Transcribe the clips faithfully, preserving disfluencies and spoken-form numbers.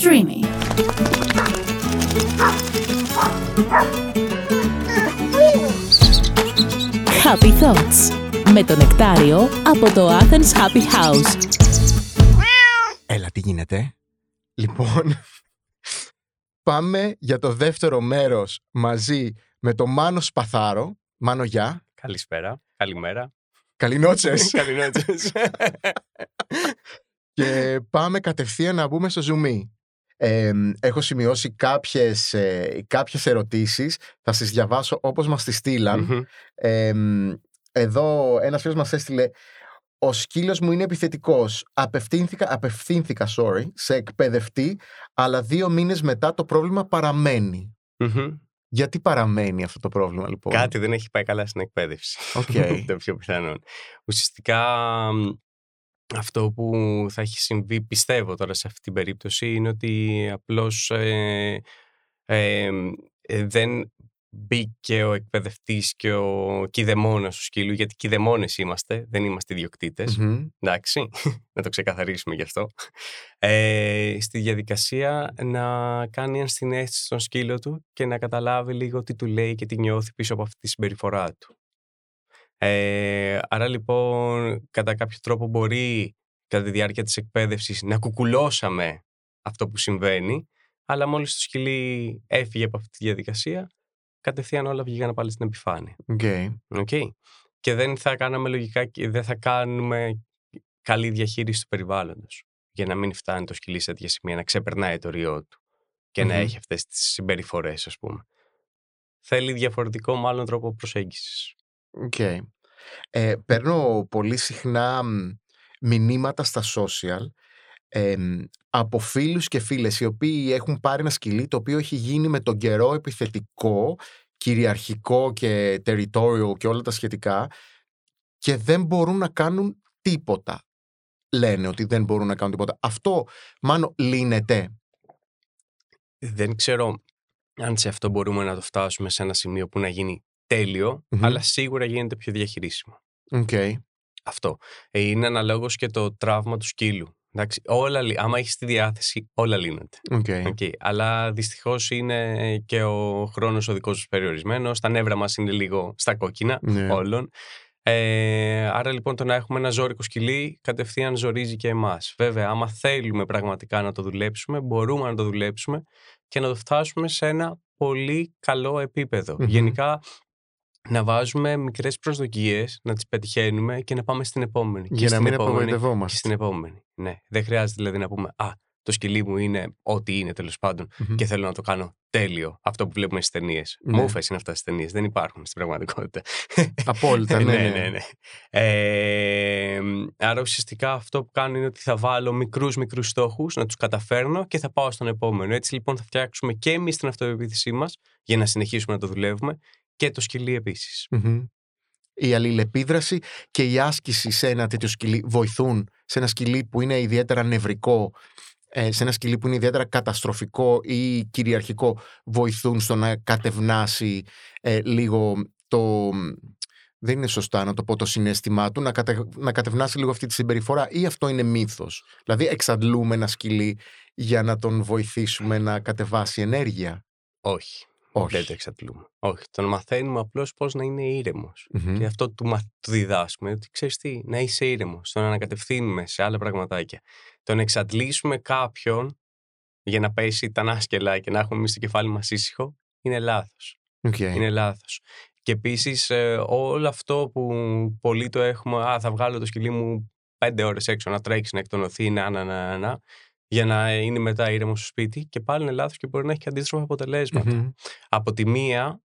Streamy. Happy Thoughts με το νεκτάριο από το Athens Happy House. Έλα, τι γίνεται? Λοιπόν, πάμε για το δεύτερο μέρος μαζί με το Μάνο Σπαθάρο. Μάνο, γεια. Καλησπέρα, καλημέρα. Καληνότσες. Καληνότσες. Και πάμε κατευθείαν να μπούμε στο ζουμί. Ε, έχω σημειώσει κάποιες, ε, κάποιες ερωτήσεις. Θα τις διαβάσω όπως μας τις στείλαν. Mm-hmm. Ε, εδώ ένας φίλος μας έστειλε: ο σκύλος μου είναι επιθετικός. Απευθύνθηκα, απευθύνθηκα sorry, σε εκπαιδευτή, αλλά δύο μήνες μετά το πρόβλημα παραμένει. Mm-hmm. Γιατί παραμένει αυτό το πρόβλημα, λοιπόν? Κάτι δεν έχει πάει καλά στην εκπαίδευση. Okay. Το πιο πιθανόν. Ουσιαστικά, αυτό που θα έχει συμβεί, πιστεύω τώρα σε αυτή την περίπτωση, είναι ότι απλώς ε, ε, ε, δεν μπήκε ο εκπαιδευτής και ο κηδεμόνας του σκύλου, γιατί κηδεμόνες είμαστε, δεν είμαστε ιδιοκτήτες. Mm-hmm. Εντάξει, να το ξεκαθαρίσουμε γι' αυτό. Ε, στη διαδικασία να κάνει ενσυναίσθηση στον σκύλο του και να καταλάβει λίγο τι του λέει και τι νιώθει πίσω από αυτή τη συμπεριφορά του. Ε, άρα λοιπόν, κατά κάποιο τρόπο μπορεί κατά τη διάρκεια της εκπαίδευσης να κουκουλώσαμε αυτό που συμβαίνει, αλλά μόλις το σκυλί έφυγε από αυτή τη διαδικασία, κατευθείαν όλα βγήκαν πάλι στην επιφάνεια. Okay. Okay. Και δεν θα κάναμε λογικά, δεν θα κάνουμε καλή διαχείριση του περιβάλλοντος για να μην φτάνει το σκυλί σε τέτοια σημεία να ξεπερνάει το ριό του και mm-hmm. να έχει αυτές τις συμπεριφορές, ας πούμε. Θέλει διαφορετικό μάλλον τρόπο προσέγγισης. Okay. Ε, παίρνω πολύ συχνά μηνύματα στα social ε, από φίλους και φίλες οι οποίοι έχουν πάρει ένα σκυλί το οποίο έχει γίνει με τον καιρό επιθετικό, κυριαρχικό και territorial και όλα τα σχετικά, και δεν μπορούν να κάνουν τίποτα. Λένε ότι δεν μπορούν να κάνουν τίποτα. Αυτό, Μάνο, λύνεται? Δεν ξέρω αν σε αυτό μπορούμε να το φτάσουμε σε ένα σημείο που να γίνει τέλειο, mm-hmm. αλλά σίγουρα γίνεται πιο διαχειρίσιμο. Okay. Αυτό. Είναι αναλόγως και το τραύμα του σκύλου. Εντάξει, όλα, άμα έχεις τη διάθεση, όλα λύνονται. Okay. Okay. Αλλά δυστυχώς είναι και ο χρόνος ο δικός τους περιορισμένος, τα νεύρα μας είναι λίγο στα κόκκινα yeah. όλων. Ε, άρα λοιπόν, το να έχουμε ένα ζώρικο σκυλί κατευθείαν ζορίζει και εμάς. Βέβαια, άμα θέλουμε πραγματικά να το δουλέψουμε, μπορούμε να το δουλέψουμε και να το φτάσουμε σε ένα πολύ καλό επίπεδο. Mm-hmm. Γενικά, να βάζουμε μικρές προσδοκίες, να τις πετυχαίνουμε και να πάμε στην επόμενη. Για και να μην απογοητευόμαστε. Στην επόμενη. Ναι. Δεν χρειάζεται δηλαδή να πούμε: α, το σκυλί μου είναι ό,τι είναι, τέλος πάντων, mm-hmm. και θέλω να το κάνω τέλειο. Αυτό που βλέπουμε στις ταινίες. Ναι. Μούφες είναι αυτά στις ταινίες. Δεν υπάρχουν στην πραγματικότητα. Απόλυτα, ναι. ναι, ναι, ναι. Ε, άρα ουσιαστικά αυτό που κάνω είναι ότι θα βάλω μικρούς μικρούς στόχους, να τους καταφέρνω και θα πάω στον επόμενο. Έτσι λοιπόν θα φτιάξουμε και εμείς την αυτοπεποίθησή μας για να συνεχίσουμε να το δουλεύουμε. Και το σκυλί επίσης. Mm-hmm. Η αλληλεπίδραση και η άσκηση σε ένα τέτοιο σκυλί βοηθούν, σε ένα σκυλί που είναι ιδιαίτερα νευρικό, σε ένα σκυλί που είναι ιδιαίτερα καταστροφικό ή κυριαρχικό, βοηθούν στο να κατευνάσει ε, λίγο το... Δεν είναι σωστά να το πω, το συναίσθημά του, να, κατε, να κατευνάσει λίγο αυτή τη συμπεριφορά, ή αυτό είναι μύθος? Δηλαδή εξαντλούμε ένα σκυλί για να τον βοηθήσουμε να κατεβάσει ενέργεια? Όχι. Όχι. Δεν το εξαντλούμε. Όχι. Τον μαθαίνουμε απλώς πώς να είναι ήρεμος. Mm-hmm. Και αυτό του, του διδάσκουμε. Ότι ξέρεις τι, να είσαι ήρεμος. Τον ανακατευθύνουμε σε άλλα πραγματάκια. Τον εξαντλήσουμε κάποιον για να πέσει τα νάσκελα και να έχουμε εμείς το κεφάλι μας ήσυχο, είναι λάθος. Okay. Είναι λάθος. Και επίσης όλο αυτό που πολλοί το έχουμε, α, θα βγάλω το σκυλί μου πέντε ώρες έξω να τρέξει, να εκτονωθεί, να, να, να, να. Για να είναι μετά ήρεμος στο σπίτι, και πάλι είναι λάθος και μπορεί να έχει και αντίστροφα αποτελέσματα. Mm-hmm. Από τη μία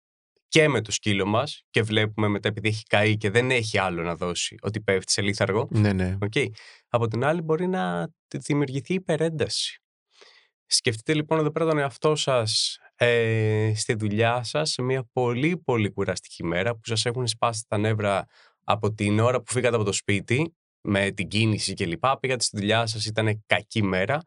και με το σκύλο μας, και βλέπουμε μετά επειδή έχει καεί και δεν έχει άλλο να δώσει, ότι πέφτει σε λίθαργο. Ναι, ναι. Okay. Από την άλλη μπορεί να δημιουργηθεί υπερένταση. Σκεφτείτε λοιπόν εδώ πέρα τον εαυτό σας ε, στη δουλειά σας, σε μια πολύ πολύ κουραστική μέρα που σας έχουν σπάσει τα νεύρα από την ώρα που φύγατε από το σπίτι, με την κίνηση και λοιπά, πήγατε στη δουλειά σας, ήταν κακή μέρα,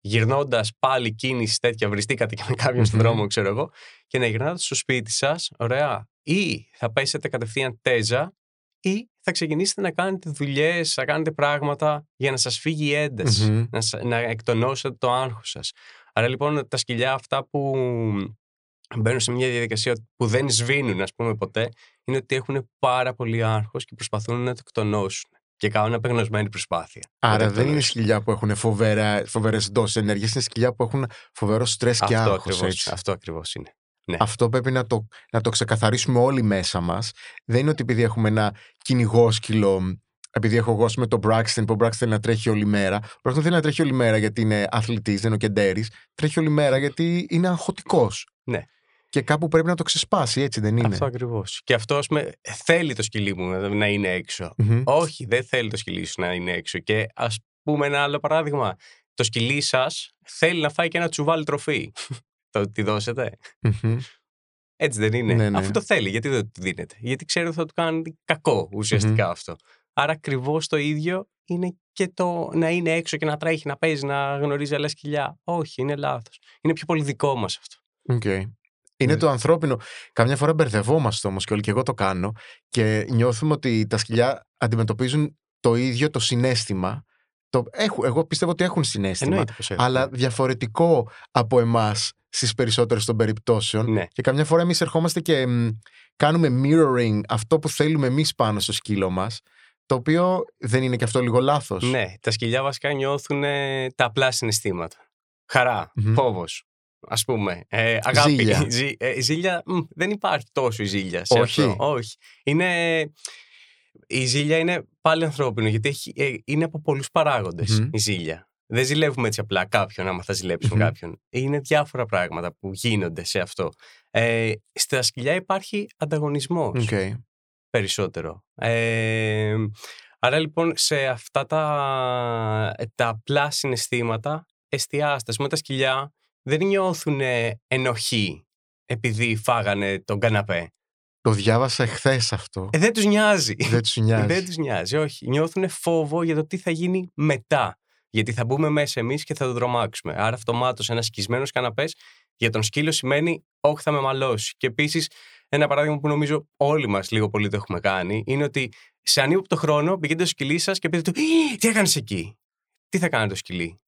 γυρνώντας πάλι κίνηση τέτοια, βριστήκατε και με κάποιον στον δρόμο, ξέρω εγώ, και να γυρνάτε στο σπίτι σας, ωραία, ή θα πέσετε κατευθείαν τέζα, ή θα ξεκινήσετε να κάνετε δουλειές, να κάνετε πράγματα για να σας φύγει η ένταση, mm-hmm. να, να εκτονώσετε το άγχος σας. Άρα λοιπόν τα σκυλιά αυτά που μπαίνουν σε μια διαδικασία που δεν σβήνουν, ας πούμε, ποτέ, είναι ότι έχουν πάρα πολύ άγχος και προσπαθούν να το εκτονώσουν. Και κάνουν απεγνωσμένη προσπάθεια. Άρα δεν είναι σκυλιά που έχουν φοβερές δόσεις ενέργειας, είναι σκυλιά που έχουν φοβερό στρες και άγχος. Ακριβώς, έτσι. Αυτό ακριβώς είναι. Ναι. Αυτό πρέπει να το, να το ξεκαθαρίσουμε όλοι μέσα μας. Δεν είναι ότι επειδή έχουμε ένα κυνηγό σκυλό, επειδή έχω εγώ με τον Braxton, που ο Braxton θέλει να τρέχει όλη μέρα. Ο Braxton θέλει να τρέχει όλη μέρα γιατί είναι αθλητής, δεν είναι ο κεντέρης. Τρέχει όλη μέρα γιατί είναι αγχωτικός. Ναι. Και κάπου πρέπει να το ξεσπάσει, έτσι δεν είναι? Αυτό ακριβώς. Και αυτό, ας πούμε, θέλει το σκυλί μου να είναι έξω. Mm-hmm. Όχι, δεν θέλει το σκυλί σου να είναι έξω. Και ας πούμε ένα άλλο παράδειγμα. Το σκυλί σας θέλει να φάει και ένα τσουβάλι τροφή. Το τι δώσετε. Mm-hmm. Έτσι δεν είναι? Ναι, ναι. Αυτό το θέλει. Γιατί δεν το δίνετε? Γιατί ξέρει ότι θα του κάνει κακό ουσιαστικά mm-hmm. αυτό. Άρα ακριβώς το ίδιο είναι και το να είναι έξω και να τρέχει, να παίζει, να γνωρίζει άλλα σκυλιά. Όχι, είναι λάθος. Είναι πιο πολύ δικό μας αυτό. Okay. Είναι mm. το ανθρώπινο. Καμιά φορά μπερδευόμαστε όμως, και όλοι, και εγώ το κάνω, και νιώθουμε ότι τα σκυλιά αντιμετωπίζουν το ίδιο το συναίσθημα. Το... Έχω, εγώ πιστεύω ότι έχουν συναίσθημα, αλλά διαφορετικό από εμάς στις περισσότερες των περιπτώσεων. Ναι. Και καμιά φορά εμείς ερχόμαστε και μ, κάνουμε mirroring αυτό που θέλουμε εμείς πάνω στο σκύλο μας, το οποίο δεν είναι και αυτό λίγο λάθος? Ναι, τα σκυλιά βασικά νιώθουν ε, τα απλά συναισθήματα. Χαρά, mm-hmm. φόβος. Ας πούμε, ε, αγάπη. Ζήλια. Ζή, ε, ζήλια μ, δεν υπάρχει τόσο η ζήλια σε Όχι. αυτό. Όχι. Είναι, η ζήλια είναι πάλι ανθρώπινο, γιατί έχει, ε, είναι από πολλούς παράγοντες mm-hmm. η ζήλια. Δεν ζηλεύουμε έτσι απλά κάποιον, άμα θα ζηλέψουμε mm-hmm. κάποιον. Είναι διάφορα πράγματα που γίνονται σε αυτό. Ε, στα σκυλιά υπάρχει ανταγωνισμός okay. περισσότερο. Ε, άρα λοιπόν σε αυτά τα, τα απλά συναισθήματα εστιάστε. Με τα σκυλιά δεν νιώθουν ενοχή επειδή φάγανε τον καναπέ. Το διάβασα εχθές αυτό. Ε, δεν τους νοιάζει. Δεν τους νοιάζει. Δεν τους νοιάζει, όχι. Νιώθουν φόβο για το τι θα γίνει μετά. Γιατί θα μπούμε μέσα εμείς και θα το τρομάξουμε. Άρα αυτομάτως ένας σκισμένος καναπές για τον σκύλο σημαίνει όχι, θα με μαλώσει. Και επίσης ένα παράδειγμα που νομίζω όλοι μας λίγο πολύ το έχουμε κάνει είναι ότι σε ανύποπτο χρόνο πηγαίνετε στο σκυλί σας και πείτε του «Τι έκανες εκεί?» Τι θα κάνει το σκυλί?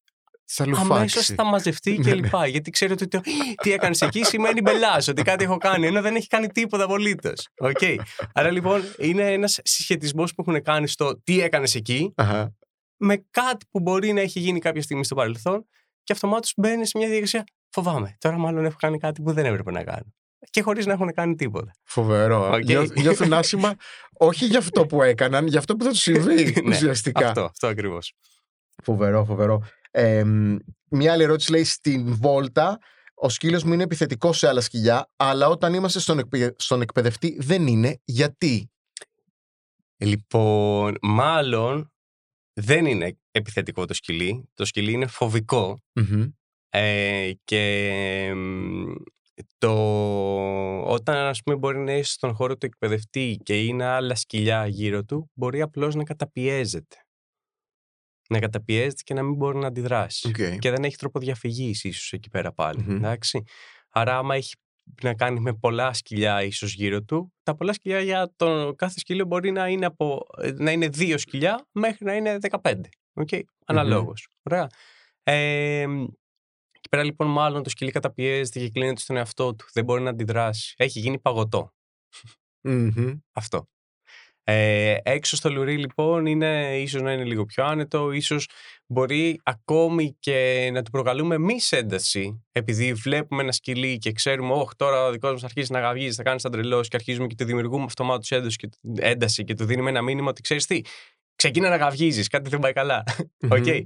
Αμέσως θα μαζευτεί και λοιπά. Γιατί ξέρω ότι το τι έκανες εκεί σημαίνει μπελάς, ότι κάτι έχω κάνει, ενώ δεν έχει κάνει τίποτα απολύτως. Okay. Άρα λοιπόν είναι ένας συσχετισμός που έχουν κάνει στο τι έκανες εκεί uh-huh. με κάτι που μπορεί να έχει γίνει κάποια στιγμή στο παρελθόν, και αυτομάτως μπαίνει σε μια διαδικασία. Φοβάμαι. Τώρα μάλλον έχω κάνει κάτι που δεν έπρεπε να κάνω. Και χωρίς να έχουν κάνει τίποτα. Φοβερό. Okay. Νιώθουν άσχημα όχι για αυτό που έκαναν, για αυτό που θα τους συμβεί ουσιαστικά. Ναι, αυτό, αυτό ακριβώς. Φοβερό, φοβερό. Ε, μια άλλη ερώτηση λέει: στην βόλτα ο σκύλος μου είναι επιθετικός σε άλλα σκυλιά, αλλά όταν είμαστε στον, εκπαιδε... στον εκπαιδευτή δεν είναι. Γιατί? Λοιπόν, μάλλον δεν είναι επιθετικό το σκυλί. Το σκυλί είναι φοβικό mm-hmm. ε, και το... όταν, ας πούμε, μπορεί να είσαι στον χώρο του εκπαιδευτή και είναι άλλα σκυλιά γύρω του, μπορεί απλώς να καταπιέζεται. Να καταπιέζεται και να μην μπορεί να αντιδράσει. Okay. Και δεν έχει τρόπο διαφυγής ίσως εκεί πέρα πάλι. Mm-hmm. Εντάξει. Άρα άμα έχει να κάνει με πολλά σκυλιά ίσως γύρω του, τα πολλά σκυλιά για τον κάθε σκύλο μπορεί να είναι, από, να είναι δύο σκυλιά μέχρι να είναι δεκαπέντε. Okay. Αναλόγως. Mm-hmm. Ωραία. Ε, εκεί πέρα λοιπόν μάλλον το σκυλί καταπιέζεται και κλείνεται στον εαυτό του. Δεν μπορεί να αντιδράσει. Έχει γίνει παγωτό. Mm-hmm. Αυτό. Ε, έξω στο λουρί λοιπόν είναι ίσως να είναι λίγο πιο άνετο, ίσως μπορεί ακόμη και να του προκαλούμε εμείς ένταση, επειδή βλέπουμε ένα σκυλί και ξέρουμε όχι, τώρα ο δικός μας αρχίζει να γαυγίζει, θα κάνει σαν τρελός, και αρχίζουμε και του δημιουργούμε αυτομάτως ένταση και του δίνουμε ένα μήνυμα ότι ξέρεις τι, ξεκίνα να γαυγίζεις, κάτι δεν πάει καλά. Mm-hmm. Okay.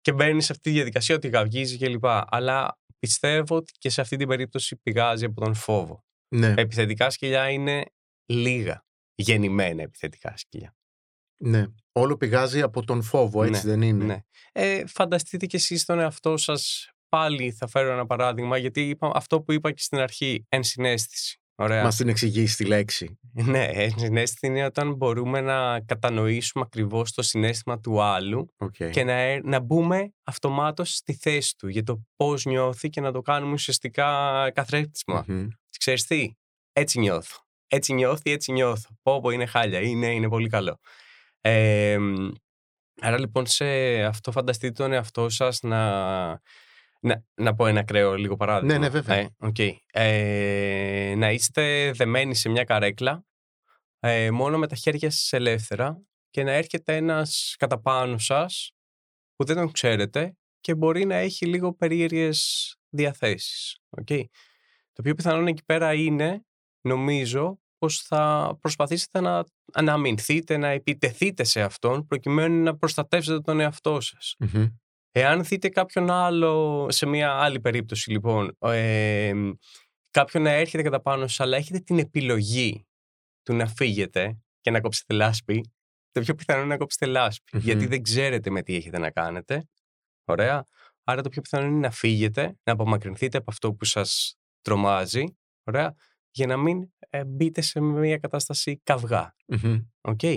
Και μπαίνει σε αυτή τη διαδικασία ότι γαυγίζει κλπ. Αλλά πιστεύω ότι και σε αυτή την περίπτωση πηγάζει από τον φόβο. Ναι. Επιθετικά σκυλιά είναι λίγα. Γεννημένα επιθετικά σκυλιά. Ναι. Όλο πηγάζει από τον φόβο, έτσι ναι, δεν είναι? Ναι. Ε, φανταστείτε κι εσείς τον εαυτό σας. Πάλι θα φέρω ένα παράδειγμα, γιατί είπα, αυτό που είπα και στην αρχή, ενσυναίσθηση. Ωραία. Μας την εξηγείς τη λέξη. Ναι, ενσυναίσθηση είναι όταν μπορούμε να κατανοήσουμε ακριβώς το συναίσθημα του άλλου okay. και να, να μπούμε αυτομάτως στη θέση του για το πώς νιώθει και να το κάνουμε ουσιαστικά καθρέφτισμα. Mm-hmm. Ξέρεις τι, έτσι νιώθω. Έτσι νιώθει, έτσι νιώθω. Πω πω είναι χάλια, είναι, είναι πολύ καλό. Ε, άρα λοιπόν σε αυτό φανταστείτε τον εαυτό σας να, να, να πω ένα ακραίο λίγο παράδειγμα. Ναι, ναι, βέβαια. Ε, okay. ε, να είστε δεμένοι σε μια καρέκλα, ε, μόνο με τα χέρια σας ελεύθερα και να έρχεται ένας κατά πάνω σας που δεν τον ξέρετε και μπορεί να έχει λίγο περίεργες διαθέσεις. Okay. Το πιο πιθανόν εκεί πέρα είναι, νομίζω, πως θα προσπαθήσετε να, να αμυνθείτε, να επιτεθείτε σε αυτόν προκειμένου να προστατεύσετε τον εαυτό σας. Mm-hmm. Εάν δείτε κάποιον άλλο, σε μια άλλη περίπτωση λοιπόν, ε, κάποιον να έρχεται κατά πάνω σας, αλλά έχετε την επιλογή του να φύγετε και να κόψετε λάσπη, το πιο πιθανό είναι να κόψετε λάσπη, mm-hmm. γιατί δεν ξέρετε με τι έχετε να κάνετε. Ωραία. Άρα το πιο πιθανό είναι να φύγετε, να απομακρυνθείτε από αυτό που σας τρομάζει, ωραία, για να μην ε, μπείτε σε μια κατάσταση καυγά. Mm-hmm. Okay.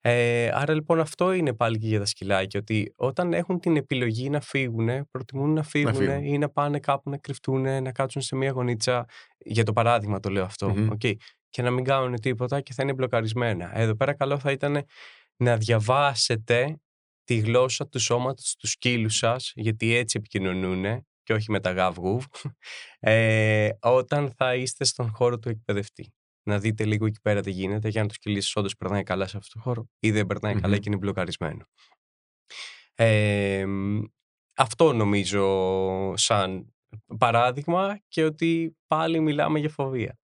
Ε, άρα λοιπόν αυτό είναι πάλι και για τα σκυλάκια, ότι όταν έχουν την επιλογή να φύγουν, προτιμούν να φύγουν, να φύγουν. Ή να πάνε κάπου να κρυφτούν, να κάτσουν σε μια γωνίτσα, για το παράδειγμα το λέω αυτό, mm-hmm. okay, και να μην κάνουν τίποτα και θα είναι μπλοκαρισμένα. Εδώ πέρα καλό θα ήταν να διαβάσετε τη γλώσσα του σώματος του σκύλου σας, γιατί έτσι επικοινωνούν και όχι με τα γαυγού, ε, όταν θα είστε στον χώρο του εκπαιδευτή. Να δείτε λίγο εκεί πέρα τι γίνεται για να το σκυλί σας όντως περνάει καλά σε αυτό το χώρο ή δεν περνάει mm-hmm. καλά και είναι μπλοκαρισμένο. Ε, αυτό νομίζω σαν παράδειγμα, και ότι πάλι μιλάμε για φοβία.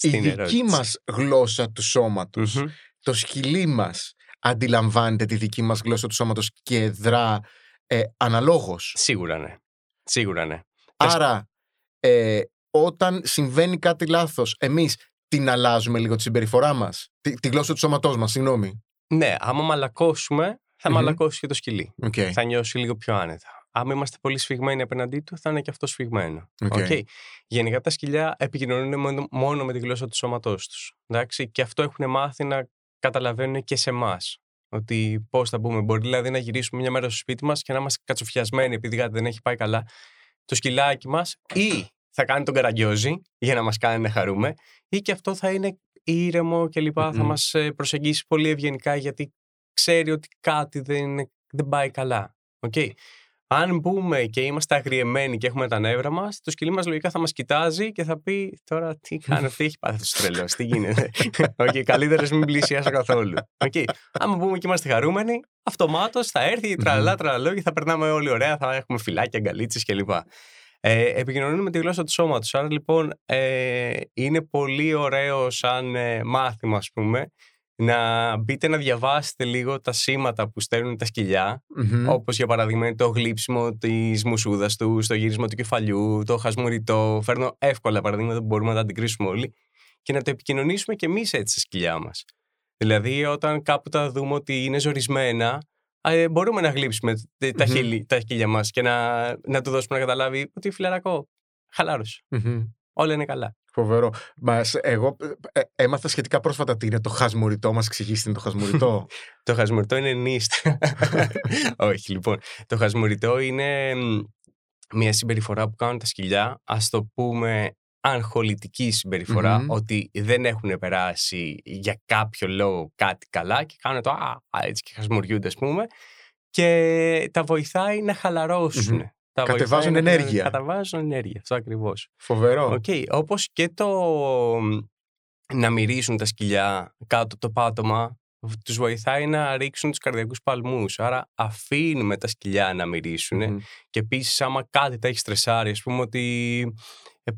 Η δική ερώτηση. Μας γλώσσα του σώματος, mm-hmm. το σκυλί μας αντιλαμβάνεται τη δική μας γλώσσα του σώματος και δρά ε, αναλόγως. Σίγουρα ναι. Σίγουρα ναι. Άρα ε, όταν συμβαίνει κάτι λάθος, εμείς την αλλάζουμε λίγο τη συμπεριφορά μας, τη, τη γλώσσα του σώματός μας, συγγνώμη. Ναι, άμα μαλακώσουμε θα mm-hmm. μαλακώσει και το σκυλί. Okay. Θα νιώσει λίγο πιο άνετα. Άμα είμαστε πολύ σφιγμένοι απέναντί του, θα είναι και αυτό σφιγμένο. Okay. Okay. Γενικά τα σκυλιά επικοινωνούν μόνο με τη γλώσσα του σώματός τους. Εντάξει? Και αυτό έχουν μάθει να καταλαβαίνουν και σε εμάς. Ότι πώς θα μπούμε. Μπορεί δηλαδή να γυρίσουμε μια μέρα στο σπίτι μας και να είμαστε κατσοφιασμένοι επειδή κάτι δεν έχει πάει καλά το σκυλάκι μας, ή θα κάνει τον καραγκιόζι για να μας κάνει να χαρούμε, ή και αυτό θα είναι ήρεμο και λοιπά, mm-hmm. θα μας προσεγγίσει πολύ ευγενικά γιατί ξέρει ότι κάτι δεν, δεν πάει καλά. Okay. Αν μπούμε και είμαστε αγριεμένοι και έχουμε τα νεύρα μας, το σκυλί μας λογικά θα μας κοιτάζει και θα πει τώρα τι κάνω, τι έχει πάθει στο τρελός, τι γίνεται. Okay, καλύτερα μην πλησιάσω καθόλου. Okay. Αν μπούμε και είμαστε χαρούμενοι, αυτομάτως θα έρθει τραλά τραλό και θα περνάμε όλοι ωραία, θα έχουμε φυλάκια, αγκαλίτσες κλπ. Ε, επικοινωνούμε με τη γλώσσα του σώματος. Άρα λοιπόν ε, είναι πολύ ωραίο σαν ε, μάθημα, ας πούμε, να μπείτε να διαβάσετε λίγο τα σήματα που στέλνουν τα σκυλιά, mm-hmm. όπως για παράδειγμα το γλύψιμο της μουσούδας του, το γύρισμα του κεφαλιού, το χασμουριτό. Φέρνω εύκολα παραδείγματα που μπορούμε να τα αντικρίσουμε όλοι και να το επικοινωνήσουμε κι εμείς έτσι στα σκυλιά μας. Δηλαδή, όταν κάπου τα δούμε ότι είναι ζορισμένα, ε, μπορούμε να γλύψουμε τα, χείλη, τα σκυλιά μας και να, να του δώσουμε να καταλάβει ότι φιλαρακό, χαλάρωσε. Mm-hmm. Όλα είναι καλά. Φοβερό. Μας, εγώ ε, έμαθα σχετικά πρόσφατα τι είναι το χασμουριτό. Μας εξηγήσει τι είναι το χασμουριτό. Το χασμουριτό είναι νύστα. Όχι, λοιπόν. Το χασμουριτό είναι μια συμπεριφορά που κάνουν τα σκυλιά, ας το πούμε αγχολητική συμπεριφορά, mm-hmm. ότι δεν έχουν περάσει για κάποιο λόγο κάτι καλά και κάνουν το α, έτσι και χασμουριούνται, ας πούμε, και τα βοηθάει να χαλαρώσουν. Mm-hmm. Κατεβάζουν ενέργεια. Κατεβάζουν ενέργεια, αυτό ακριβώς. Φοβερό. Okay. Όπως και το να μυρίσουν τα σκυλιά κάτω από το πάτωμα, τους βοηθάει να ρίξουν τους καρδιακούς παλμούς. Άρα αφήνουμε τα σκυλιά να μυρίσουν. Mm. Και επίσης, άμα κάτι τα έχει στρεσάρει, ας πούμε ότι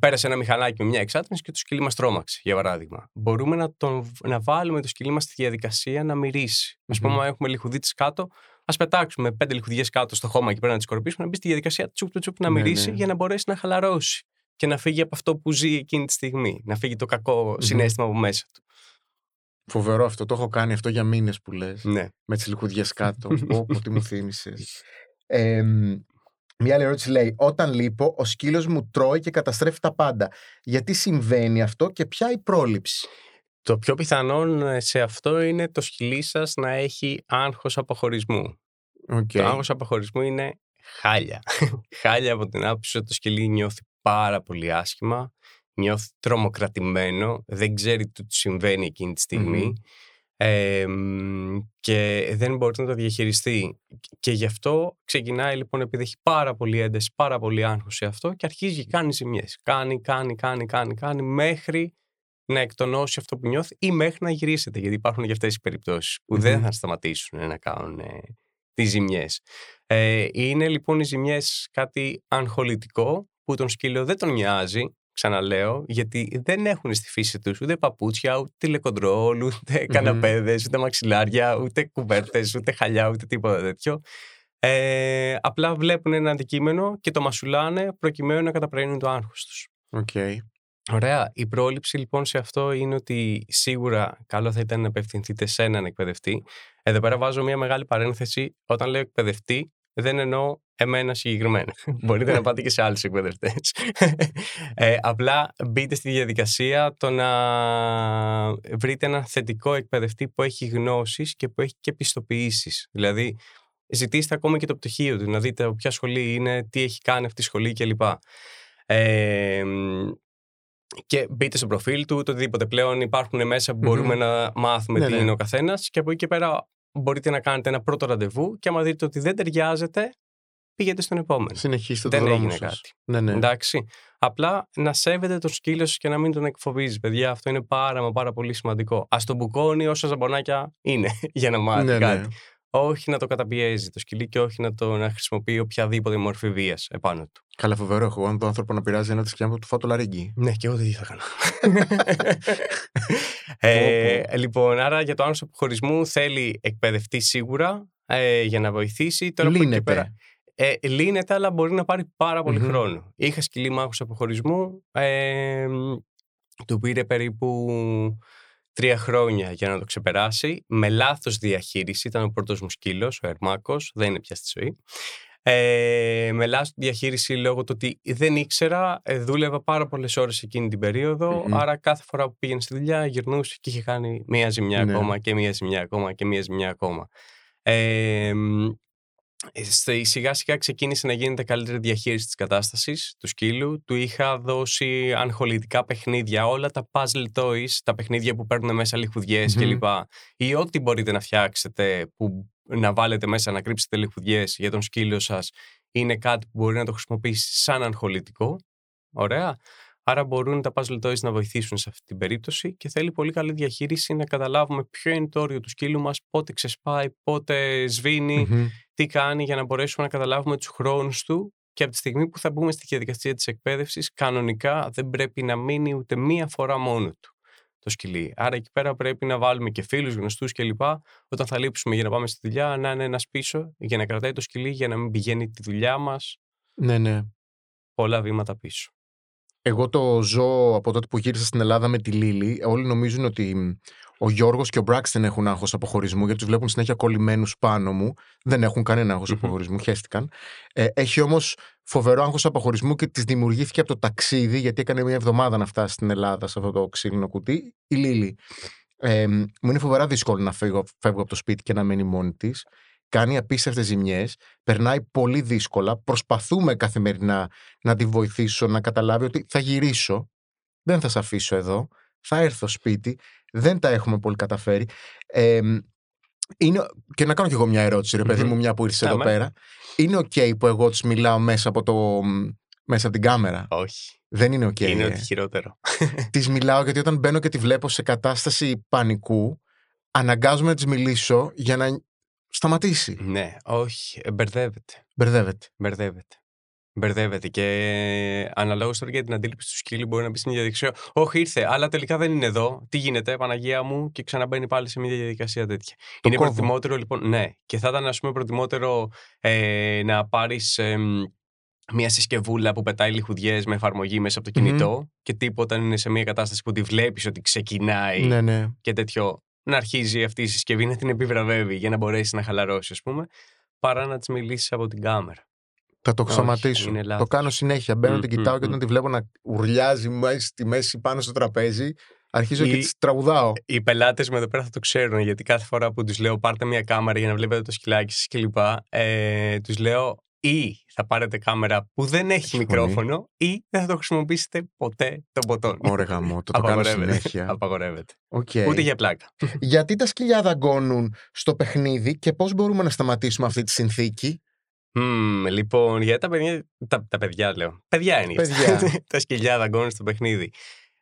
πέρασε ένα μηχανάκι με μια εξάτμιση και το σκυλί μας τρόμαξε, για παράδειγμα. Μπορούμε να, τον, να βάλουμε το σκυλί μας στη διαδικασία να μυρίσει. Mm-hmm. Ας πούμε, έχουμε λιχουδίτες κάτω. Ας πετάξουμε πέντε λιχουδιές κάτω στο χώμα και πρέπει να τις κορπίσουμε, να μπει στη διαδικασία τσουπ τσουπ να μυρίσει, ναι, ναι. για να μπορέσει να χαλαρώσει και να φύγει από αυτό που ζει εκείνη τη στιγμή. Να φύγει το κακό mm-hmm. συναίσθημα από μέσα του. Φοβερό αυτό. Το έχω κάνει αυτό για μήνες που λες. Ναι. Με τις λιχουδιές κάτω. Όπου τι μου θύμισες. Ε, Μια άλλη ερώτηση λέει: όταν λείπω, ο σκύλος μου τρώει και καταστρέφει τα πάντα. Γιατί συμβαίνει αυτό και ποια η πρόληψη? Το πιο πιθανόν σε αυτό είναι το σκυλί σας να έχει άγχος αποχωρισμού. Okay. Το άγχος αποχωρισμού είναι χάλια. χάλια από την άποψη ότι το σκυλί νιώθει πάρα πολύ άσχημα, νιώθει τρομοκρατημένο, δεν ξέρει τι του συμβαίνει εκείνη τη στιγμή. Mm-hmm. Ε, και δεν μπορεί να το διαχειριστεί. Και γι' αυτό ξεκινάει λοιπόν, επειδή έχει πάρα πολύ ένταση, πάρα πολύ άγχος σε αυτό, και αρχίζει και κάνει ζημιές. Κάνει, κάνει, κάνει, κάνει, κάνει, μέχρι να εκτονώσει αυτό που νιώθει ή μέχρι να γυρίσετε. Γιατί υπάρχουν και αυτές οι περιπτώσεις που mm-hmm. δεν θα σταματήσουν να κάνουν ε, τις ζημιές. Ε, είναι λοιπόν οι ζημιές κάτι αγχολητικό που τον σκύλο δεν τον νοιάζει. Ξαναλέω, γιατί δεν έχουν στη φύση τους ούτε παπούτσια, ούτε τηλεκοντρόλ, ούτε mm-hmm. καναπέδες, ούτε μαξιλάρια, ούτε κουβέρτες, ούτε χαλιά, ούτε τίποτα τέτοιο. Ε, απλά βλέπουν ένα αντικείμενο και το μασουλάνε προκειμένου να καταπραίνουν το άγχος τους. Okay. Ωραία. Η πρόληψη λοιπόν σε αυτό είναι ότι σίγουρα καλό θα ήταν να απευθυνθείτε σε έναν εκπαιδευτή. Εδώ πέρα βάζω μια μεγάλη παρένθεση. Όταν λέω εκπαιδευτή, δεν εννοώ εμένα συγκεκριμένα. Μπορείτε να πάτε και σε άλλους εκπαιδευτές. Ε, απλά μπείτε στη διαδικασία το να βρείτε έναν θετικό εκπαιδευτή που έχει γνώσεις και που έχει και πιστοποιήσεις. Δηλαδή, ζητήστε ακόμα και το πτυχίο του, να δείτε από ποια σχολή είναι, τι έχει κάνει αυτή η σχολή κλπ. Ε, και μπείτε στο προφίλ του, το οτιδήποτε πλέον υπάρχουν μέσα που μπορούμε να μάθουμε ναι, τι ναι. είναι ο καθένας, και από εκεί και πέρα μπορείτε να κάνετε ένα πρώτο ραντεβού και άμα δείτε ότι δεν ταιριάζετε, πήγαιντε στον επόμενο. Συνεχίστε τον δρόμο σας. Δεν έγινε κάτι. Ναι, ναι. Εντάξει. Απλά να σέβετε τον σκύλο σας και να μην τον εκφοβίζει, παιδιά. Αυτό είναι πάρα μα πάρα πολύ σημαντικό. Ας τον μπουκώνει όσα ζαμπονάκια είναι για να μάθει ναι, κάτι. Ναι. Όχι να το καταπιέζει το σκυλί και όχι να το να χρησιμοποιεί οποιαδήποτε μορφή βίας επάνω του. Καλά, φοβερό. Εγώ αν τον άνθρωπο να πειράζει ένα σκυλιά μου, του φάω το λαρύγγι. Ναι, και εγώ δεν θα κάνω. ε, λοιπόν, άρα για το άγχος αποχωρισμού θέλει εκπαιδευτή σίγουρα ε, για να βοηθήσει. Τώρα λύνεται. Ε, λύνεται, αλλά μπορεί να πάρει πάρα πολύ mm-hmm. χρόνο. Είχα σκυλί με άγχος αποχωρισμού. Ε, του πήρε περίπου τρία χρόνια για να το ξεπεράσει. Με λάθος διαχείριση. Ήταν ο πρώτος μου σκύλος, ο Ερμάκος. Δεν είναι πια στη ζωή. Ε, με λάθος διαχείριση λόγω του ότι δεν ήξερα. Δούλευα πάρα πολλές ώρες εκείνη την περίοδο. Mm-hmm. Άρα κάθε φορά που πήγαινε στη δουλειά γυρνούσε και είχε κάνει μία ζημιά mm-hmm. ακόμα και μία ζημιά ακόμα και μία ζημιά ακόμα. Ε, Σιγά σιγά ξεκίνησε να γίνεται καλύτερη διαχείριση της κατάστασης του σκύλου. Του είχα δώσει αγχολητικά παιχνίδια, όλα τα puzzle toys, τα παιχνίδια που παίρνουν μέσα λιχουδιές mm-hmm. κλπ. Ή ό,τι μπορείτε να φτιάξετε, που να βάλετε μέσα να κρύψετε λιχουδιές για τον σκύλο σας, είναι κάτι που μπορεί να το χρησιμοποιήσει σαν αγχολητικό. Ωραία. Άρα μπορούν τα puzzle toys να βοηθήσουν σε αυτή την περίπτωση, και θέλει πολύ καλή διαχείριση να καταλάβουμε ποιο είναι το όριο του σκύλου μας, πότε ξεσπάει, πότε σβήνει, mm-hmm. τι κάνει, για να μπορέσουμε να καταλάβουμε τους χρόνους του, και από τη στιγμή που θα μπούμε στη διαδικασία της εκπαίδευσης, κανονικά δεν πρέπει να μείνει ούτε μία φορά μόνο του το σκυλί. Άρα εκεί πέρα πρέπει να βάλουμε και φίλους, γνωστούς κλπ. Όταν θα λείψουμε για να πάμε στη δουλειά, να είναι ένας πίσω για να κρατάει το σκυλί, για να μην πηγαίνει τη δουλειά μας. Ναι, ναι. Πολλά βήματα πίσω. Εγώ το ζω από τότε που γύρισα στην Ελλάδα με τη Λίλη. Όλοι νομίζουν ότι ο Γιώργος και ο Braxton έχουν άγχος αποχωρισμού, γιατί τους βλέπουν συνέχεια κολλημένους πάνω μου. Δεν έχουν κανένα άγχος mm-hmm. αποχωρισμού, χέστηκαν. Ε, έχει όμως φοβερό άγχος αποχωρισμού και της δημιουργήθηκε από το ταξίδι, γιατί έκανε μια εβδομάδα να φτάσει στην Ελλάδα σε αυτό το ξύλινο κουτί. Η Λίλη. Ε, μου είναι φοβερά δύσκολο να φεύγω, φεύγω από το σπίτι και να μένει μόνη της. Κάνει απίστευτες ζημιές, περνάει πολύ δύσκολα. Προσπαθούμε καθημερινά να τη βοηθήσω να καταλάβει ότι θα γυρίσω, δεν θα σε αφήσω εδώ, θα έρθω σπίτι. Δεν τα έχουμε πολύ καταφέρει. Ε, είναι, και να κάνω κι εγώ μια ερώτηση, ρε παιδί μου, μια που ήρθε εδώ πέρα. Είναι OK που εγώ τη μιλάω μέσα από, το, μέσα από την κάμερα? Όχι. Δεν είναι OK. Είναι ότι χειρότερο. Τη μιλάω, γιατί όταν μπαίνω και τη βλέπω σε κατάσταση πανικού, αναγκάζομαι να τη μιλήσω για να σταματήσει. Ναι, όχι, μπερδεύεται. Μπερδεύεται. Μπερδεύεται. Μπερδεύεται. Και αναλόγως τώρα για την αντίληψη του σκύλου, μπορεί να μπει στην διαδικασία. Όχι, ήρθε, αλλά τελικά δεν είναι εδώ. Τι γίνεται, Παναγία μου, και ξαναμπαίνει πάλι σε μια διαδικασία τέτοια. Το είναι κόβω. Προτιμότερο, λοιπόν, ναι. Και θα ήταν, ας πούμε, προτιμότερο ε, να πάρεις ε, μια συσκευούλα που πετάει λιχουδιές με εφαρμογή μέσα από το κινητό mm-hmm. και τύπου όταν είναι σε μια κατάσταση που τη βλέπεις ότι ξεκινάει ναι, ναι. και τέτοιο, να αρχίζει αυτή η συσκευή να την επιβραβεύει για να μπορέσει να χαλαρώσει, ας πούμε, παρά να της μιλήσεις από την κάμερα. Θα το ξαματίσω. Το κάνω συνέχεια. Μπαίνω, mm, την κοιτάω mm, και όταν mm. τη βλέπω να ουρλιάζει στη μέση πάνω στο τραπέζι, αρχίζω οι, και τις τραγουδάω. Οι πελάτες μου εδώ πέρα θα το ξέρουν, γιατί κάθε φορά που τους λέω πάρτε μια κάμερα για να βλέπετε το σκυλάκι σας κλπ. Ε, τους λέω ή θα πάρετε κάμερα που δεν έχει Φωνή. μικρόφωνο ή δεν θα το χρησιμοποιήσετε ποτέ το ποτόν. Ωραία γαμό, το, το κάνω συνέχεια. Απαγορεύεται. Okay. Ούτε για πλάκα. Γιατί τα σκυλιά δαγκώνουν στο παιχνίδι και πώς μπορούμε να σταματήσουμε αυτή τη συνθήκη? Mm, λοιπόν, για τα παιδιά, τα, τα παιδιά λέω. Παιδιά είναι. Παιδιά. Τα σκυλιά δαγκώνουν στο παιχνίδι.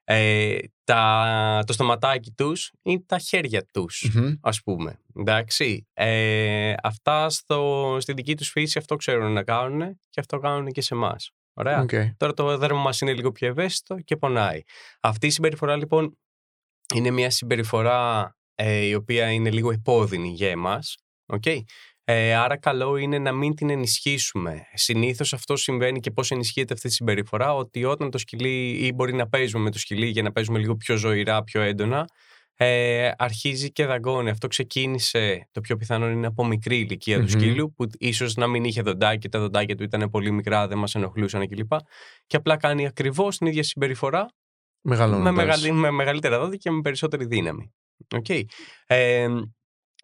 Ε, τα, το στοματάκι τους ή τα χέρια τους, mm-hmm. ας πούμε. Εντάξει, ε, αυτά στο, στη δική τους φύση αυτό ξέρουν να κάνουν και αυτό κάνουν και σε εμάς. Ωραία. Okay. Τώρα το δέρμα μας είναι λίγο πιο ευαίσθητο και πονάει. Αυτή η συμπεριφορά λοιπόν είναι μια συμπεριφορά ε, η οποία είναι λίγο επώδυνη για εμάς. Okay. Ε, άρα καλό είναι να μην την ενισχύσουμε. Συνήθως αυτό συμβαίνει και πώς ενισχύεται αυτή η συμπεριφορά, ότι όταν το σκυλί, ή μπορεί να παίζουμε με το σκυλί για να παίζουμε λίγο πιο ζωηρά, πιο έντονα, ε, αρχίζει και δαγκώνει. Αυτό ξεκίνησε, το πιο πιθανό είναι από μικρή ηλικία mm-hmm. του σκύλου, που ίσως να μην είχε δοντάκια, τα δοντάκια του ήταν πολύ μικρά, δεν μας ενοχλούσαν κλπ. Και απλά κάνει ακριβώς την ίδια συμπεριφορά με, μεγαλ, με μεγαλύτερα δόντια και με περισσότερη δύναμη. Okay. Ε,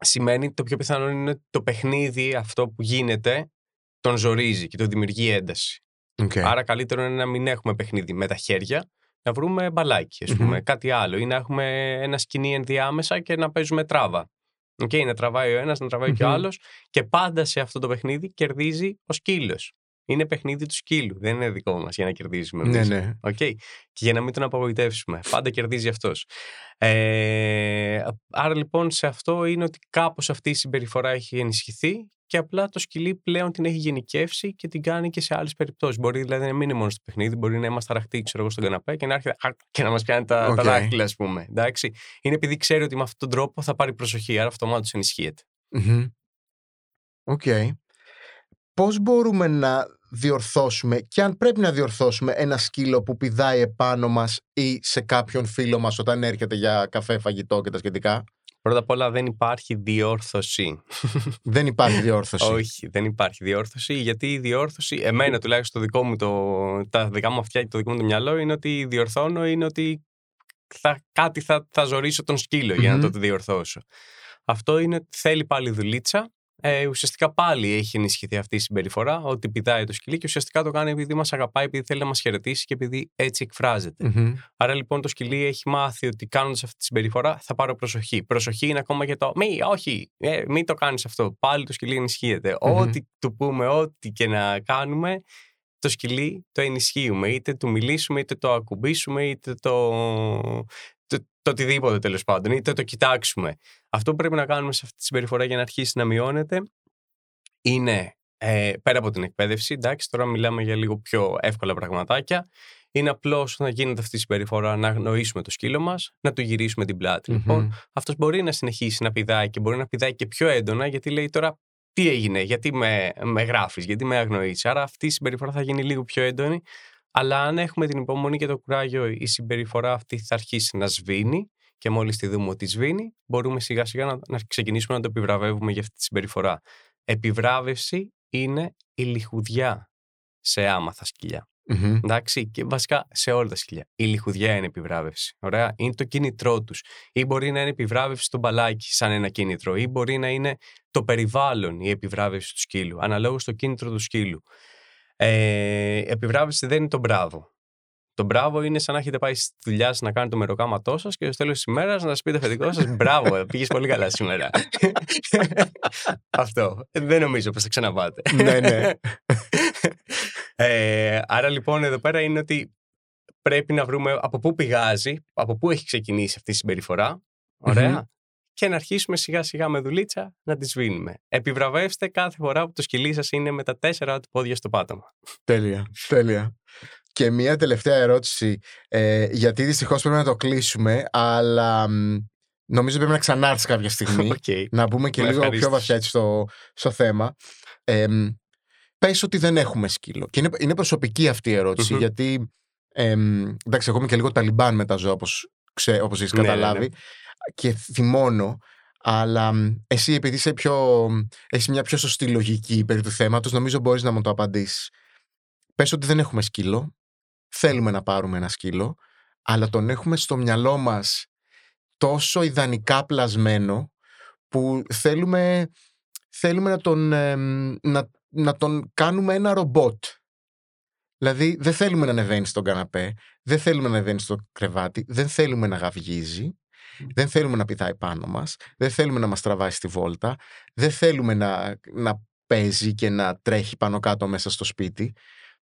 Σημαίνει το πιο πιθανό είναι ότι το παιχνίδι αυτό που γίνεται τον ζορίζει και τον δημιουργεί ένταση. Okay. Άρα καλύτερο είναι να μην έχουμε παιχνίδι με τα χέρια, να βρούμε μπαλάκι, ας πούμε, mm-hmm. κάτι άλλο, ή να έχουμε ένα σκηνή ενδιάμεσα και να παίζουμε τράβα. Okay, να τραβάει ο ένας, να τραβάει mm-hmm. και ο άλλος, και πάντα σε αυτό το παιχνίδι κερδίζει ο σκύλος. Είναι παιχνίδι του σκύλου, δεν είναι δικό μας για να κερδίζουμε εμείς. Ναι, ναι. Okay. Και για να μην τον απογοητεύσουμε. Πάντα κερδίζει αυτός. Ε, άρα λοιπόν σε αυτό είναι ότι κάπως αυτή η συμπεριφορά έχει ενισχυθεί και απλά το σκυλί πλέον την έχει γενικεύσει και την κάνει και σε άλλες περιπτώσεις. Μπορεί δηλαδή να μην είναι μόνο στο παιχνίδι, μπορεί να είμαστε ταραχτεί, ξέρω εγώ, στον καναπέ και να, άρχεται, και να μας πιάνει τα, okay. τα δάχτυλα, ας πούμε. Εντάξει. Είναι επειδή ξέρει ότι με αυτόν τον τρόπο θα πάρει προσοχή, άρα αυτομάτως ενισχύεται. Οκ. Mm-hmm. Okay. Πώς μπορούμε να διορθώσουμε και αν πρέπει να διορθώσουμε ένα σκύλο που πηδάει επάνω μας ή σε κάποιον φίλο μας όταν έρχεται για καφέ, φαγητό και τα σχετικά? Πρώτα απ' όλα δεν υπάρχει διόρθωση. Δεν υπάρχει διόρθωση. Όχι, δεν υπάρχει διόρθωση, γιατί η διόρθωση, εμένα τουλάχιστον το δικό μου το, τα δικά μου αυτιά και το δικό μου το μυαλό είναι ότι διορθώνω, είναι ότι θα, κάτι θα, θα ζωρίσω τον σκύλο για mm-hmm. να το διορθώσω. Αυτό είναι ότι θέλει πάλι δουλίτσα. Ε, ουσιαστικά πάλι έχει ενισχυθεί αυτή η συμπεριφορά, ότι πηδάει το σκυλί και ουσιαστικά το κάνει επειδή μας αγαπάει, επειδή θέλει να μας χαιρετήσει και επειδή έτσι εκφράζεται. Mm-hmm. Άρα λοιπόν το σκυλί έχει μάθει ότι κάνοντας αυτή τη συμπεριφορά θα πάρω προσοχή. Προσοχή είναι ακόμα και το μη, όχι, ε, μη το κάνεις αυτό. Πάλι το σκυλί ενισχύεται. Mm-hmm. Ό,τι του πούμε, ό,τι και να κάνουμε, το σκυλί το ενισχύουμε. Είτε του μιλήσουμε, είτε το ακουμπήσουμε, είτε το. Το, το οτιδήποτε τέλος πάντων, είτε το κοιτάξουμε. Αυτό που πρέπει να κάνουμε σε αυτή τη συμπεριφορά για να αρχίσει να μειώνεται είναι, ε, πέρα από την εκπαίδευση, εντάξει, τώρα μιλάμε για λίγο πιο εύκολα πραγματάκια, είναι απλώς να γίνεται αυτή η συμπεριφορά να αγνοήσουμε το σκύλο μας, να του γυρίσουμε την πλάτη. Mm-hmm. Λοιπόν, αυτός μπορεί να συνεχίσει να πηδάει και μπορεί να πηδάει και πιο έντονα, γιατί λέει τώρα τι έγινε, γιατί με, με γράφεις, γιατί με αγνοείς. Άρα αυτή η συμπεριφορά θα γίνει λίγο πιο έντονη. Αλλά αν έχουμε την υπομονή και το κουράγιο, η συμπεριφορά αυτή θα αρχίσει να σβήνει και μόλις τη δούμε ότι σβήνει, μπορούμε σιγά σιγά να, να ξεκινήσουμε να το επιβραβεύουμε για αυτή τη συμπεριφορά. Επιβράβευση είναι η λιχουδιά σε άμαθα σκυλιά. Mm-hmm. Εντάξει, και βασικά σε όλα τα σκυλιά. Η λιχουδιά είναι επιβράβευση. Ωραία, είναι το κίνητρό τους. Ή μπορεί να είναι επιβράβευση στο μπαλάκι, σαν ένα κίνητρο, ή μπορεί να είναι το περιβάλλον η επιβράβευση του σκύλου, αναλόγως το κίνητρο του σκύλου. Ε, επιβράβευση δεν είναι το μπράβο. Το μπράβο είναι σαν να έχετε πάει στη δουλειά σας να κάνετε το μεροκάματό σας και στο τέλος της ημέρας να σας πείτε αφεντικό σας μπράβο, πήγες πολύ καλά σήμερα. Αυτό. Δεν νομίζω πως θα ξαναπάτε. Ναι, ναι. Ε, άρα λοιπόν εδώ πέρα είναι ότι πρέπει να βρούμε από πού πηγάζει, από πού έχει ξεκινήσει αυτή η συμπεριφορά. Ωραία. Mm-hmm. Και να αρχίσουμε σιγά σιγά με δουλίτσα να τη σβήνουμε. Επιβραβεύστε κάθε φορά που το σκυλί σας είναι με τα τέσσερα του πόδια στο πάτωμα. Τέλεια, τέλεια. Και μία τελευταία ερώτηση, ε, γιατί δυστυχώς πρέπει να το κλείσουμε, αλλά μ, νομίζω πρέπει να ξανάρθεις κάποια στιγμή, okay. να μπούμε και με λίγο πιο βαθιά έτσι στο, στο θέμα. Ε, πες ότι δεν έχουμε σκύλο. Και είναι, είναι προσωπική αυτή η ερώτηση, mm-hmm. γιατί ε, εντάξει, εγώ είμαι και λίγο ταλιμπάν με τα ζώα, όπως, όπως έχεις καταλάβει. Ναι, ναι. Και θυμώνω, αλλά εσύ επειδή είσαι πιο, έχεις μια πιο σωστή λογική περί του θέματος, νομίζω μπορείς να μου το απαντήσεις. Πες ότι δεν έχουμε σκύλο, θέλουμε να πάρουμε ένα σκύλο, αλλά τον έχουμε στο μυαλό μας τόσο ιδανικά πλασμένο που θέλουμε, θέλουμε να τον, να να τον κάνουμε ένα ρομπότ. Δηλαδή δεν θέλουμε να ανεβαίνει στον καναπέ, δεν θέλουμε να ανεβαίνει στο κρεβάτι, δεν θέλουμε να γαυγίζει, δεν θέλουμε να πηδάει πάνω μας, δεν θέλουμε να μας τραβάει στη βόλτα, δεν θέλουμε να, να παίζει και να τρέχει πάνω κάτω μέσα στο σπίτι.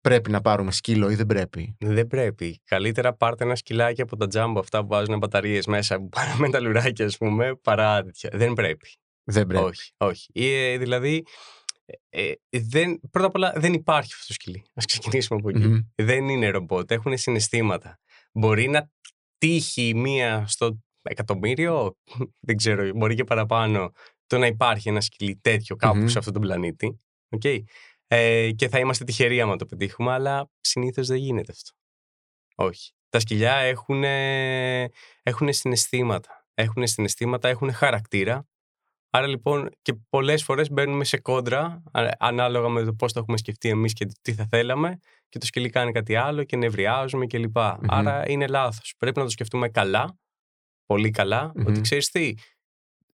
Πρέπει να πάρουμε σκύλο ή δεν πρέπει? Δεν πρέπει. Καλύτερα πάρτε ένα σκυλάκι από τα τζάμπο αυτά που βάζουν μπαταρίες μέσα, που πάνε με τα λουράκια, ας πούμε, παρά τέτοια. Δεν πρέπει. Δεν πρέπει. Όχι. όχι. Ε, δηλαδή, ε, δεν, πρώτα απ' όλα δεν υπάρχει αυτό το σκυλί. Ας ξεκινήσουμε από εκεί. Mm-hmm. Δεν είναι ρομπότ. Έχουν συναισθήματα. Μπορεί να τύχει μία στο εκατομμύριο, δεν ξέρω, μπορεί και παραπάνω, το να υπάρχει ένα σκυλί τέτοιο κάπου mm-hmm. σε αυτόν τον πλανήτη. Okay. Ε, και θα είμαστε τυχεροί άμα το πετύχουμε, αλλά συνήθως δεν γίνεται αυτό. Όχι. Τα σκυλιά έχουν, έχουν συναισθήματα. Έχουν συναισθήματα, έχουν χαρακτήρα. Άρα λοιπόν και πολλές φορές μπαίνουμε σε κόντρα, ανάλογα με το πώς το έχουμε σκεφτεί εμείς και τι θα θέλαμε, και το σκυλί κάνει κάτι άλλο και νευριάζουμε κλπ. Mm-hmm. Άρα είναι λάθος. Πρέπει να το σκεφτούμε καλά, πολύ καλά, mm-hmm. ότι ξέρεις τι,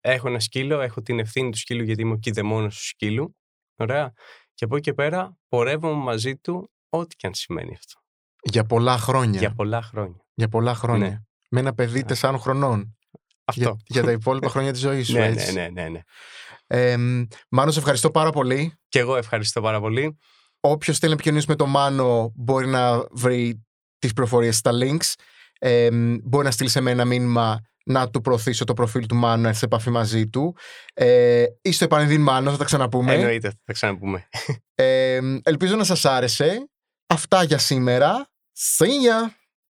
έχω ένα σκύλο, έχω την ευθύνη του σκύλου γιατί είμαι ο κηδεμόνος του σκύλου. Ωραία. Και από εκεί και πέρα πορεύομαι μαζί του ό,τι και αν σημαίνει αυτό. Για πολλά χρόνια. Για πολλά χρόνια. Για πολλά χρόνια. Ναι. Με ένα παιδί τεσσάρων ναι. χρονών. Αυτό. Για, για τα υπόλοιπα χρόνια της ζωής σου. Ναι, ναι, ναι, ναι, ναι. Ε, Μάνο, σε ευχαριστώ πάρα πολύ. Και εγώ ευχαριστώ πάρα πολύ. Όποιος θέλει να επικοινωνήσει με τον Μάνο μπορεί να βρει τις πληροφορίες στα links. Ε, μπορεί να στείλει σε μένα ένα μήνυμα να του προωθήσω το προφίλ του Μάνου, να έρθει σε επαφή μαζί του. Ε, είστε επανειδήν Μάνο, θα τα ξαναπούμε. Εννοείται, θα τα ξαναπούμε. Ε, ελπίζω να σας άρεσε. Αυτά για σήμερα. Σίνια!